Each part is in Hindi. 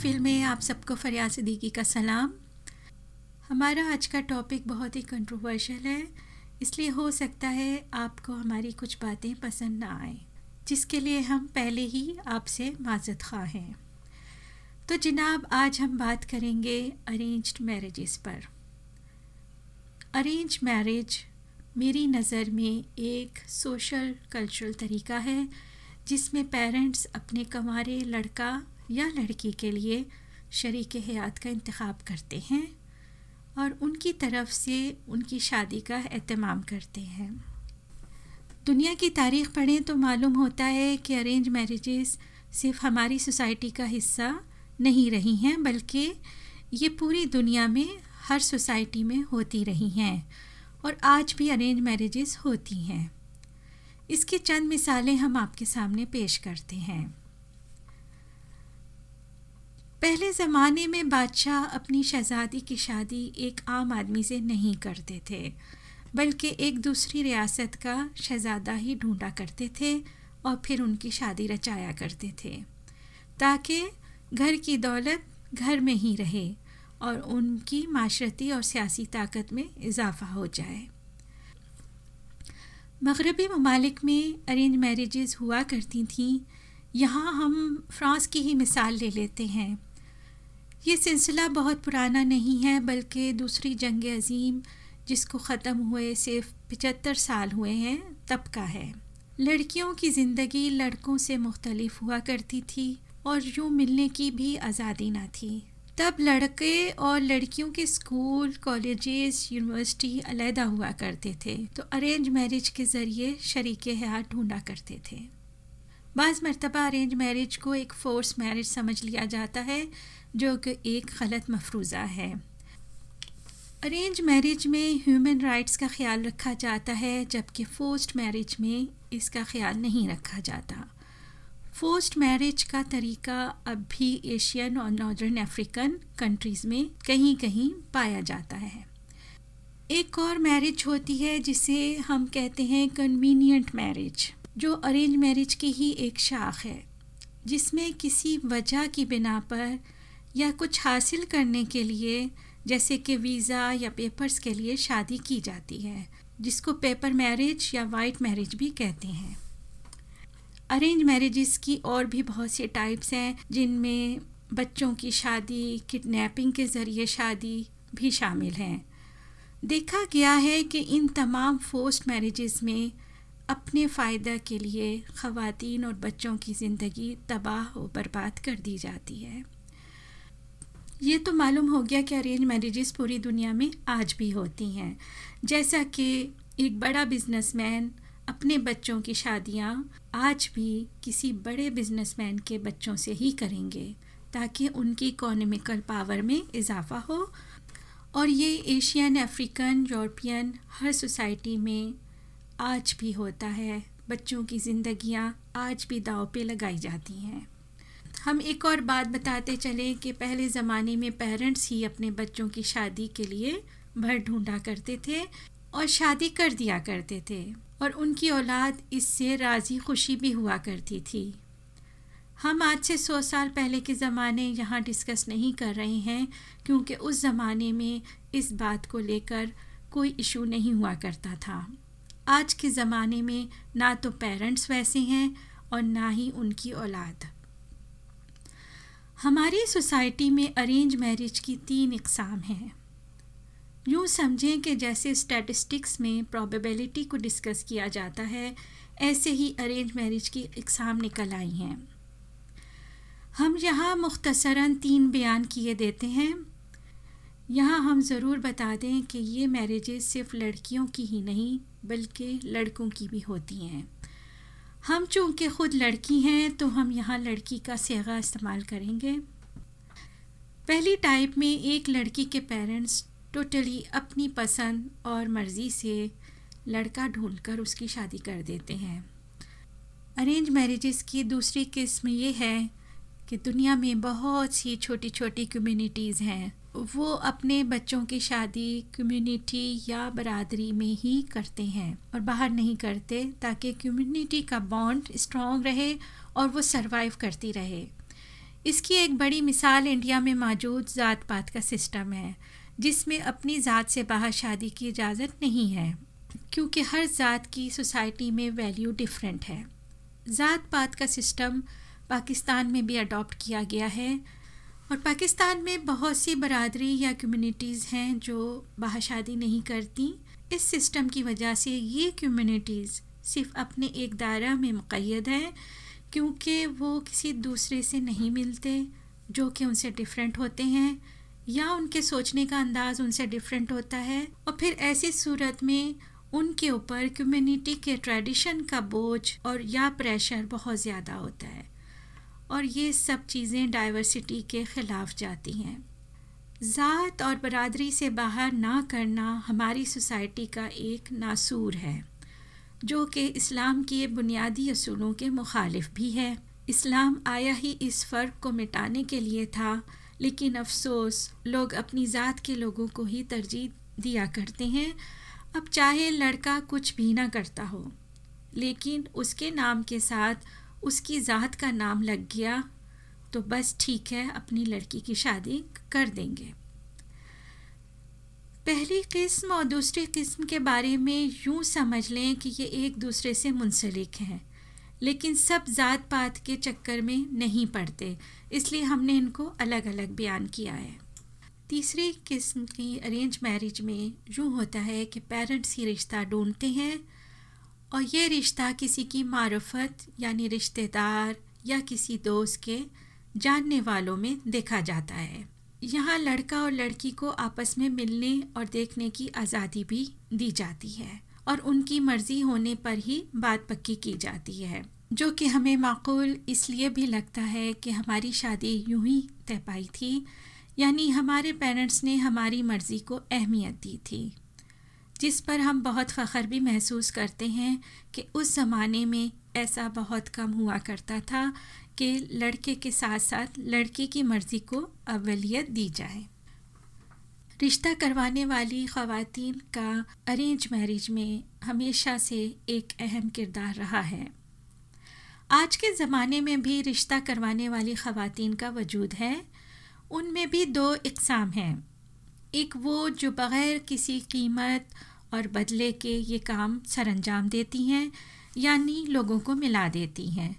महफ़िल में आप सबको फ़रियाद सिद्दीकी का सलाम। हमारा आज का टॉपिक बहुत ही कंट्रोवर्शियल है, इसलिए हो सकता है आपको हमारी कुछ बातें पसंद ना आए, जिसके लिए हम पहले ही आपसे माजत ख़्वाह हैं। तो जनाब, आज हम बात करेंगे अरेंज्ड मैरिजेस पर। अरेंज मैरिज मेरी नज़र में एक सोशल कल्चरल तरीका है जिसमें पेरेंट्स अपने कंवारे लड़का या लड़की के लिए शरीक हयात का इंतखाब करते हैं और उनकी तरफ से उनकी शादी का एहतमाम करते हैं। दुनिया की तारीख़ पढ़ें तो मालूम होता है कि अरेंज मैरिजेस सिर्फ हमारी सोसाइटी का हिस्सा नहीं रही हैं, बल्कि ये पूरी दुनिया में हर सोसाइटी में होती रही हैं और आज भी अरेंज मैरिजेस होती हैं। इसकी चंद मिसालें हम आपके सामने पेश करते हैं। पहले ज़माने में बादशाह अपनी शहज़ादी की शादी एक आम आदमी से नहीं करते थे, बल्कि एक दूसरी रियासत का शहज़ादा ही ढूंढा करते थे और फिर उनकी शादी रचाया करते थे, ताकि घर की दौलत घर में ही रहे और उनकी माशरती और सियासी ताकत में इजाफ़ा हो जाए। मग़रबी ममालिक में अरेंज मैरिजेस हुआ करती थीं। यहाँ हम फ़्रांस की ही मिसाल ले लेते हैं। ये सिलसिला बहुत पुराना नहीं है, बल्कि दूसरी जंग अज़ीम, जिसको ख़त्म हुए सिर्फ 75 साल हुए हैं, तब का है। लड़कियों की ज़िंदगी लड़कों से मुख्तलिफ हुआ करती थी और यूँ मिलने की भी आज़ादी ना थी। तब लड़के और लड़कियों के स्कूल, कॉलेजेस, यूनिवर्सिटी अलहदा हुआ करते थे, तो अरेंज मैरिज के ज़रिए शरीके हयात ढूंढा करते थे। बाज़ मरतबा अरेंज मैरिज को एक फोर्स मैरिज समझ लिया जाता है, जो कि एक गलत मफरूज़ा है। अरेंज मैरिज में ह्यूमन राइट्स का ख्याल रखा जाता है, जबकि फोर्स्ड मैरिज में इसका ख्याल नहीं रखा जाता। फोर्स्ड मैरिज का तरीका अब भी एशियन और नॉर्दर्न अफ्रीकन कंट्रीज़ में कहीं कहीं पाया जाता है। एक और मैरिज होती है जिसे हम कहते हैं कन्वीनियंट मैरिज, जो अरेंज मैरिज की ही एक शाख है, जिसमें किसी वजह की बिना पर या कुछ हासिल करने के लिए, जैसे कि वीज़ा या पेपर्स के लिए शादी की जाती है, जिसको पेपर मैरिज या वाइट मैरिज भी कहते हैं। अरेंज मैरिजेस की और भी बहुत से टाइप्स हैं, जिनमें बच्चों की शादी, किडनैपिंग के ज़रिए शादी भी शामिल हैं। देखा गया है कि इन तमाम फोर्स्ड मैरिजेस में अपने फ़ायदा के लिए ख़वातीन और बच्चों की ज़िंदगी तबाह और बर्बाद कर दी जाती है। ये तो मालूम हो गया कि अरेंज मैरिजेस पूरी दुनिया में आज भी होती हैं, जैसा कि एक बड़ा बिजनेसमैन अपने बच्चों की शादियाँ आज भी किसी बड़े बिजनेसमैन के बच्चों से ही करेंगे, ताकि उनकी इकोनॉमिकल पावर में इजाफ़ा हो। और ये एशियन, अफ्रीकन, यूरोपियन हर सोसाइटी में आज भी होता है। बच्चों की ज़िंदगियाँ आज भी दाव पे लगाई जाती हैं। हम एक और बात बताते चलें कि पहले ज़माने में पेरेंट्स ही अपने बच्चों की शादी के लिए भर ढूंढा करते थे और शादी कर दिया करते थे, और उनकी औलाद इससे राज़ी खुशी भी हुआ करती थी। हम आज से 100 साल पहले के ज़माने यहाँ डिस्कस नहीं कर रहे हैं, क्योंकि उस ज़माने में इस बात को लेकर कोई इशू नहीं हुआ करता था। आज के ज़माने में ना तो पेरेंट्स वैसे हैं और ना ही उनकी औलाद। हमारी सोसाइटी में अरेंज मैरिज की 3 इकसाम हैं। यूँ समझें कि जैसे स्टैटिस्टिक्स में प्रोबेबिलिटी को डिस्कस किया जाता है, ऐसे ही अरेंज मैरिज की इकसाम निकल आई हैं। हम यहाँ मुख्तसरन 3 बयान किए देते हैं। यहाँ हम ज़रूर बता दें कि ये मैरिजेस सिर्फ लड़कियों की ही नहीं, बल्कि लड़कों की भी होती हैं। हम चूँकि ख़ुद लड़की हैं, तो हम यहाँ लड़की का सेगा इस्तेमाल करेंगे। पहली टाइप में एक लड़की के पेरेंट्स टोटली अपनी पसंद और मर्ज़ी से लड़का ढूंढकर उसकी शादी कर देते हैं। अरेंज मैरिजेस की दूसरी किस्म ये है कि दुनिया में बहुत सी छोटी छोटी कम्युनिटीज़ हैं, वो अपने बच्चों की शादी कम्युनिटी या बरादरी में ही करते हैं और बाहर नहीं करते, ताकि कम्युनिटी का बॉन्ड स्ट्रॉन्ग रहे और वो सरवाइव करती रहे। इसकी एक बड़ी मिसाल इंडिया में मौजूद ज़ात पात का सिस्टम है, जिसमें अपनी ज़ात से बाहर शादी की इजाज़त नहीं है, क्योंकि हर ज़ात की सोसाइटी में वैल्यू डिफरेंट है। ज़ात पात का सिस्टम पाकिस्तान में भी अडॉप्ट किया गया है और पाकिस्तान में बहुत सी बरादरी या कम्युनिटीज़ हैं जो बाहर शादी नहीं करती। इस सिस्टम की वजह से ये कम्युनिटीज़ सिर्फ अपने एक दायरा में मुक़य्यद हैं, क्योंकि वो किसी दूसरे से नहीं मिलते जो कि उनसे डिफरेंट होते हैं या उनके सोचने का अंदाज़ उनसे डिफरेंट होता है। और फिर ऐसी सूरत में उनके ऊपर कम्युनिटी के ट्रेडिशन का बोझ और या प्रेशर बहुत ज़्यादा होता है, और ये सब चीज़ें डाइवर्सिटी के ख़िलाफ़ जाती हैं। ज़ात और बरादरी से बाहर ना करना हमारी सोसाइटी का एक नासूर है, जो कि इस्लाम के बुनियादी असूलों के मुखालिफ भी है। इस्लाम आया ही इस फ़र्क को मिटाने के लिए था, लेकिन अफसोस लोग अपनी ज़ात के लोगों को ही तरजीह दिया करते हैं। अब चाहे लड़का कुछ भी ना करता हो, लेकिन उसके नाम के साथ उसकी ज़ात का नाम लग गया तो बस ठीक है, अपनी लड़की की शादी कर देंगे। पहली किस्म और दूसरी किस्म के बारे में यूँ समझ लें कि ये एक दूसरे से मुंसलिक हैं, लेकिन सब ज़ात पात के चक्कर में नहीं पड़ते, इसलिए हमने इनको अलग अलग बयान किया है। तीसरी किस्म की अरेंज मैरिज में यूँ होता है कि पेरेंट्स ही रिश्ता ढूंढते हैं और ये रिश्ता किसी की मारफत यानी रिश्तेदार या किसी दोस्त के जानने वालों में देखा जाता है। यहाँ लड़का और लड़की को आपस में मिलने और देखने की आज़ादी भी दी जाती है और उनकी मर्ज़ी होने पर ही बात पक्की की जाती है, जो कि हमें माकूल इसलिए भी लगता है कि हमारी शादी यूं ही तय पाई थी, यानी हमारे पेरेंट्स ने हमारी मर्ज़ी को अहमियत दी थी, जिस पर हम बहुत फ़ख्र भी महसूस करते हैं कि उस ज़माने में ऐसा बहुत कम हुआ करता था कि लड़के के साथ साथ लड़की की मर्ज़ी को अवलियत दी जाए। रिश्ता करवाने वाली ख़वातीन का अरेंज मैरिज में हमेशा से एक अहम किरदार रहा है। आज के ज़माने में भी रिश्ता करवाने वाली ख़वातीन का वजूद है। उनमें भी दो इकसाम हैं, एक वो जो बग़ैर किसी कीमत और बदले के ये काम सरअंजाम देती हैं, यानी लोगों को मिला देती हैं।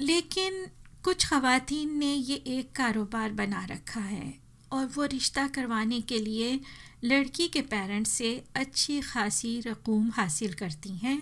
लेकिन कुछ ख़वातीन ने ये एक कारोबार बना रखा है और वो रिश्ता करवाने के लिए लड़की के पेरेंट्स से अच्छी खासी रकूम हासिल करती हैं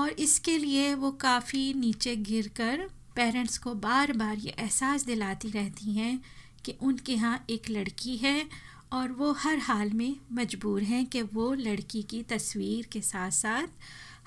और इसके लिए वो काफ़ी नीचे गिरकर पेरेंट्स को बार बार ये एहसास दिलाती रहती हैं कि उनके यहाँ एक लड़की है और वो हर हाल में मजबूर हैं कि वो लड़की की तस्वीर के साथ साथ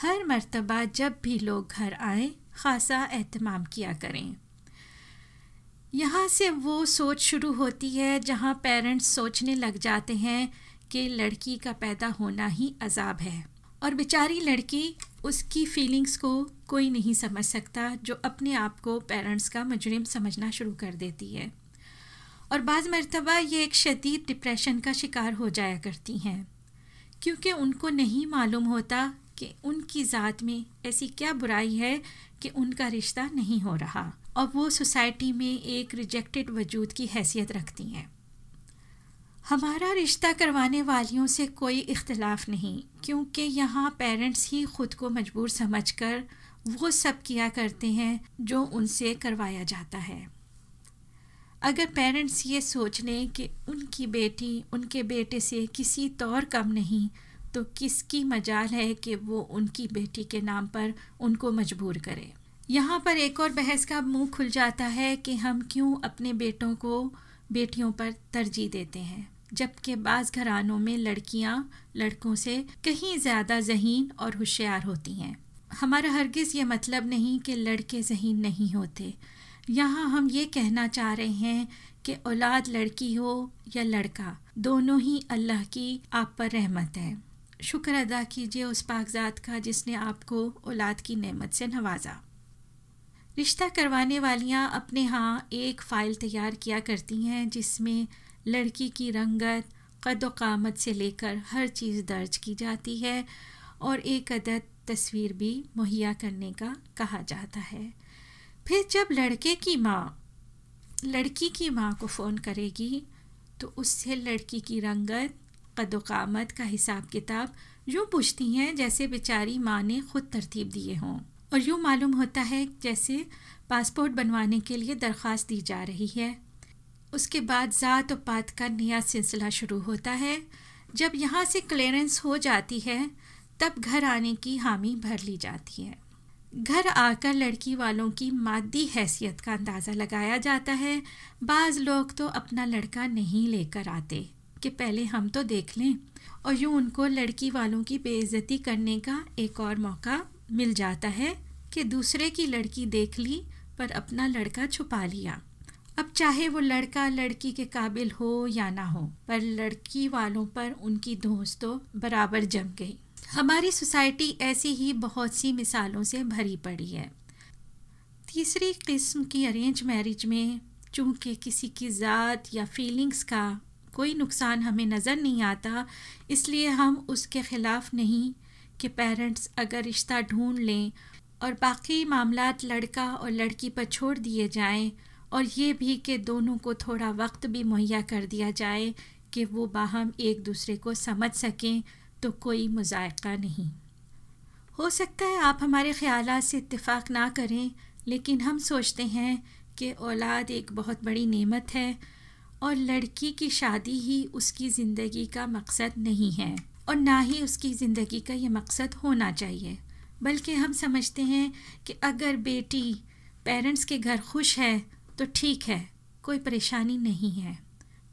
हर मर्तबा जब भी लोग घर आएं ख़ासा एहतमाम किया करें। यहाँ से वो सोच शुरू होती है जहाँ पेरेंट्स सोचने लग जाते हैं कि लड़की का पैदा होना ही अजाब है और बेचारी लड़की उसकी फीलिंग्स को कोई नहीं समझ सकता, जो अपने आप को पेरेंट्स का मुजरिम समझना शुरू कर देती है और बाज़ मरतबा ये एक शदीद डिप्रेशन का शिकार हो जाया करती हैं, क्योंकि उनको नहीं मालूम होता कि उनकी ज़ात में ऐसी क्या बुराई है कि उनका रिश्ता नहीं हो रहा और वो सोसाइटी में एक रिजेक्टेड वजूद की हैसियत रखती हैं। हमारा रिश्ता करवाने वालियों से कोई इख्तलाफ नहीं, क्योंकि यहाँ पेरेंट्स ही ख़ुद को मजबूर समझकर वो सब किया करते हैं जो उनसे करवाया जाता है। अगर पेरेंट्स ये सोच लें कि उनकी बेटी उनके बेटे से किसी तौर कम नहीं, तो किसकी मजाल है कि वो उनकी बेटी के नाम पर उनको मजबूर करे। यहाँ पर एक और बहस का मुंह खुल जाता है कि हम क्यों अपने बेटों को बेटियों पर तरजीह देते हैं, जबकि बाज़ घरानों में लड़कियाँ लड़कों से कहीं ज़्यादा ज़हीन और होशियार होती हैं। हमारा हरगिज़ ये मतलब नहीं कि लड़के ज़हीन नहीं होते। यहाँ हम ये कहना चाह रहे हैं कि औलाद लड़की हो या लड़का, दोनों ही अल्लाह की आप पर रहमत है। शुक्र अदा कीजिए उस पाकज़ात का जिसने आपको औलाद की नेमत से नवाजा। रिश्ता करवाने वालियाँ अपने यहाँ एक फ़ाइल तैयार किया करती हैं जिसमें लड़की की रंगत, कद और कामत से लेकर हर चीज़ दर्ज की जाती है और एक अदद तस्वीर भी मुहैया करने का कहा जाता है। फिर जब लड़के की माँ लड़की की माँ को फ़ोन करेगी तो उससे लड़की की रंगत, कदोकामत का हिसाब किताब यूँ पूछती हैं जैसे बेचारी माँ ने खुद तरतीब दिए हों, और यूँ मालूम होता है जैसे पासपोर्ट बनवाने के लिए दरख्वास्त दी जा रही है। उसके बाद ज़ात और पात का नया सिलसिला शुरू होता है। जब यहाँ से क्लियरेंस हो जाती है तब घर आने की हामी भर ली जाती है। घर आकर लड़की वालों की मादी हैसियत का अंदाज़ा लगाया जाता है। बाज़ लोग तो अपना लड़का नहीं लेकर आते कि पहले हम तो देख लें, और यूँ उनको लड़की वालों की बेइज्जती करने का एक और मौका मिल जाता है कि दूसरे की लड़की देख ली पर अपना लड़का छुपा लिया। अब चाहे वो लड़का लड़की के काबिल हो या ना हो, पर लड़की वालों पर उनकी धौंस तो बराबर जम गई। हमारी सोसाइटी ऐसी ही बहुत सी मिसालों से भरी पड़ी है। तीसरी किस्म की अरेंज मैरिज में चूँकि किसी की ज़ात या फीलिंग्स का कोई नुकसान हमें नज़र नहीं आता, इसलिए हम उसके ख़िलाफ़ नहीं कि पेरेंट्स अगर रिश्ता ढूंढ लें और बाकी मामलात लड़का और लड़की पर छोड़ दिए जाएं, और ये भी कि दोनों को थोड़ा वक्त भी मुहैया कर दिया जाए कि वो बाहम एक दूसरे को समझ सकें, तो कोई मुज़ायका नहीं। हो सकता है आप हमारे ख़्यालात से इत्तेफाक ना करें, लेकिन हम सोचते हैं कि औलाद एक बहुत बड़ी नेमत है और लड़की की शादी ही उसकी ज़िंदगी का मकसद नहीं है, और ना ही उसकी ज़िंदगी का ये मकसद होना चाहिए। बल्कि हम समझते हैं कि अगर बेटी पेरेंट्स के घर खुश है तो ठीक है, कोई परेशानी नहीं है।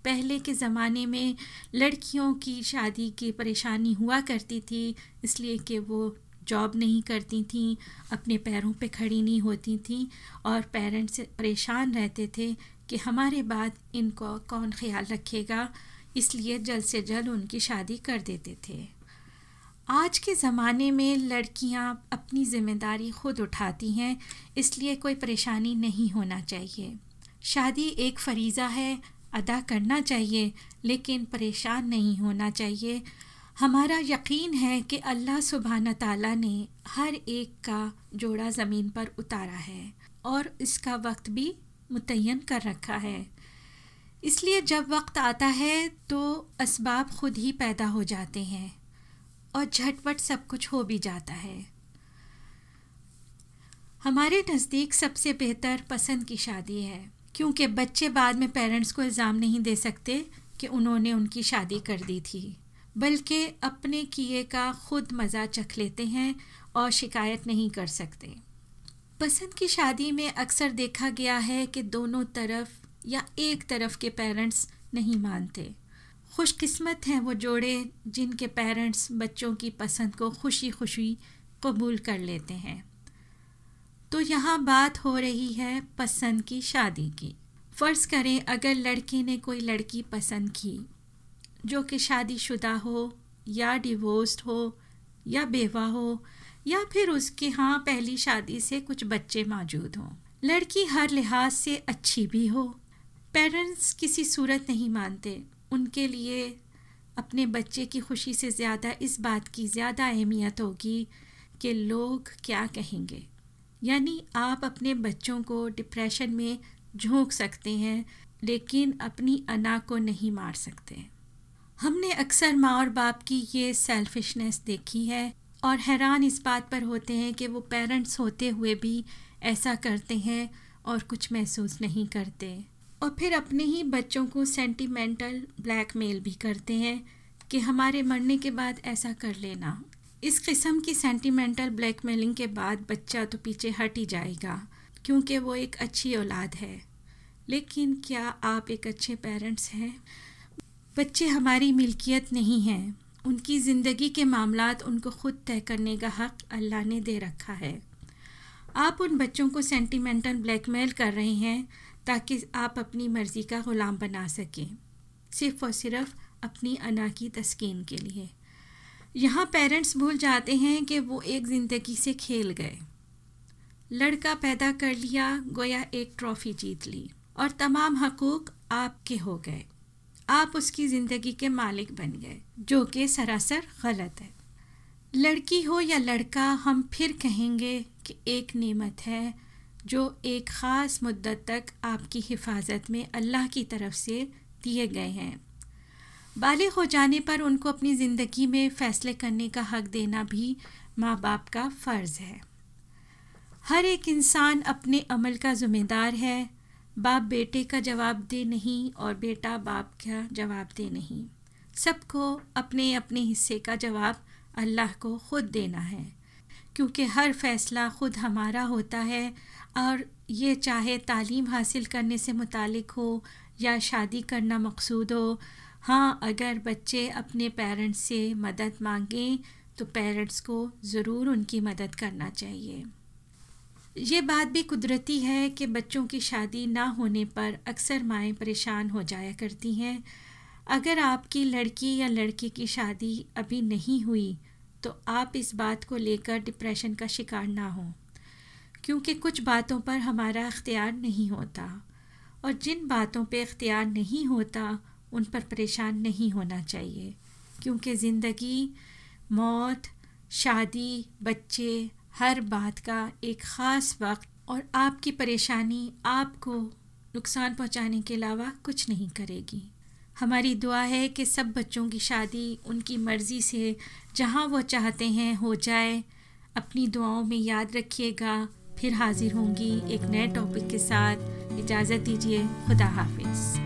पहले के ज़माने में लड़कियों की शादी की परेशानी हुआ करती थी, इसलिए कि वो जॉब नहीं करती थीं, अपने पैरों पे खड़ी नहीं होती थीं, और पेरेंट्स परेशान रहते थे कि हमारे बाद इनको कौन ख्याल रखेगा, इसलिए जल्द से जल्द उनकी शादी कर देते थे। आज के ज़माने में लड़कियां अपनी ज़िम्मेदारी खुद उठाती हैं, इसलिए कोई परेशानी नहीं होना चाहिए। शादी एक फरीज़ा है, अदा करना चाहिए, लेकिन परेशान नहीं होना चाहिए। हमारा यकीन है कि अल्लाह सुब्हाना ताला ने हर एक का जोड़ा ज़मीन पर उतारा है और इसका वक्त भी मुतय्यन कर रखा है, इसलिए जब वक्त आता है तो असबाब खुद ही पैदा हो जाते हैं और झटपट सब कुछ हो भी जाता है। हमारे नज़दीक सबसे बेहतर पसंद की शादी है, क्योंकि बच्चे बाद में पेरेंट्स को इल्ज़ाम नहीं दे सकते कि उन्होंने उनकी शादी कर दी थी, बल्कि अपने किए का खुद मज़ा चख लेते हैं और शिकायत नहीं कर सकते। पसंद की शादी में अक्सर देखा गया है कि दोनों तरफ या एक तरफ के पेरेंट्स नहीं मानते। खुशकिस्मत हैं वो जोड़े जिनके पेरेंट्स बच्चों की पसंद को खुशी खुशी कबूल कर लेते हैं। तो यहाँ बात हो रही है पसंद की शादी की। फ़र्ज़ करें अगर लड़के ने कोई लड़की पसंद की जो कि शादीशुदा हो या डिवोर्स्ड हो या बेवा हो, या फिर उसके यहाँ पहली शादी से कुछ बच्चे मौजूद हों। लड़की हर लिहाज से अच्छी भी हो, पेरेंट्स किसी सूरत नहीं मानते। उनके लिए अपने बच्चे की खुशी से ज़्यादा इस बात की ज़्यादा अहमियत होगी कि लोग क्या कहेंगे। यानी आप अपने बच्चों को डिप्रेशन में झोंक सकते हैं, लेकिन अपनी अना को नहीं मार सकते। हमने अक्सर माँ और बाप की ये सेल्फिशनेस देखी है और हैरान इस बात पर होते हैं कि वो पेरेंट्स होते हुए भी ऐसा करते हैं और कुछ महसूस नहीं करते, और फिर अपने ही बच्चों को सेंटिमेंटल ब्लैकमेल भी करते हैं कि हमारे मरने के बाद ऐसा कर लेना। इस किस्म की सेंटिमेंटल ब्लैकमेलिंग के बाद बच्चा तो पीछे हट ही जाएगा, क्योंकि वो एक अच्छी औलाद है। लेकिन क्या आप एक अच्छे पेरेंट्स हैं? बच्चे हमारी मिल्कियत नहीं हैं। उनकी ज़िंदगी के मामलात उनको खुद तय करने का हक़ अल्लाह ने दे रखा है। आप उन बच्चों को सेंटिमेंटल ब्लैकमेल कर रहे हैं ताकि आप अपनी मर्ज़ी का ग़ुलाम बना सकें, सिर्फ़ और सिर्फ अपनी अना की तस्कीन के लिए। यहाँ पेरेंट्स भूल जाते हैं कि वो एक ज़िंदगी से खेल गए। लड़का पैदा कर लिया, गोया एक ट्रॉफ़ी जीत ली, और तमाम हकूक़ आपके हो गए। आप उसकी ज़िंदगी के मालिक बन गए, जो कि सरासर गलत है। लड़की हो या लड़का, हम फिर कहेंगे कि एक नेमत है जो एक ख़ास मुद्दत तक आपकी हिफाजत में अल्लाह की तरफ से दिए गए हैं। बालिग़ हो जाने पर उनको अपनी ज़िंदगी में फ़ैसले करने का हक़ देना भी माँ बाप का फ़र्ज़ है। हर एक इंसान अपने अमल का ज़िम्मेदार है। बाप बेटे का जवाब दे नहीं और बेटा बाप का जवाब दे नहीं। सबको अपने अपने हिस्से का जवाब अल्लाह को ख़ुद देना है, क्योंकि हर फ़ैसला ख़ुद हमारा होता है। और ये चाहे तालीम हासिल करने से मुतालिक हो या शादी करना मकसूद हो। हाँ, अगर बच्चे अपने पेरेंट्स से मदद मांगें तो पेरेंट्स को ज़रूर उनकी मदद करना चाहिए। ये बात भी कुदरती है कि बच्चों की शादी ना होने पर अक्सर माएँ परेशान हो जाया करती हैं। अगर आपकी लड़की या लड़के की शादी अभी नहीं हुई तो आप इस बात को लेकर डिप्रेशन का शिकार ना हो, क्योंकि कुछ बातों पर हमारा इख्तियार नहीं होता और जिन बातों पे इख्तियार नहीं होता उन पर परेशान नहीं होना चाहिए, क्योंकि ज़िंदगी, मौत, शादी, बच्चे, हर बात का एक ख़ास वक्त और आपकी परेशानी आपको नुकसान पहुंचाने के अलावा कुछ नहीं करेगी। हमारी दुआ है कि सब बच्चों की शादी उनकी मर्ज़ी से जहाँ वो चाहते हैं हो जाए। अपनी दुआओं में याद रखिएगा। फिर हाज़िर होंगी एक नए टॉपिक के साथ। इजाज़त दीजिए। खुदा हाफिज़।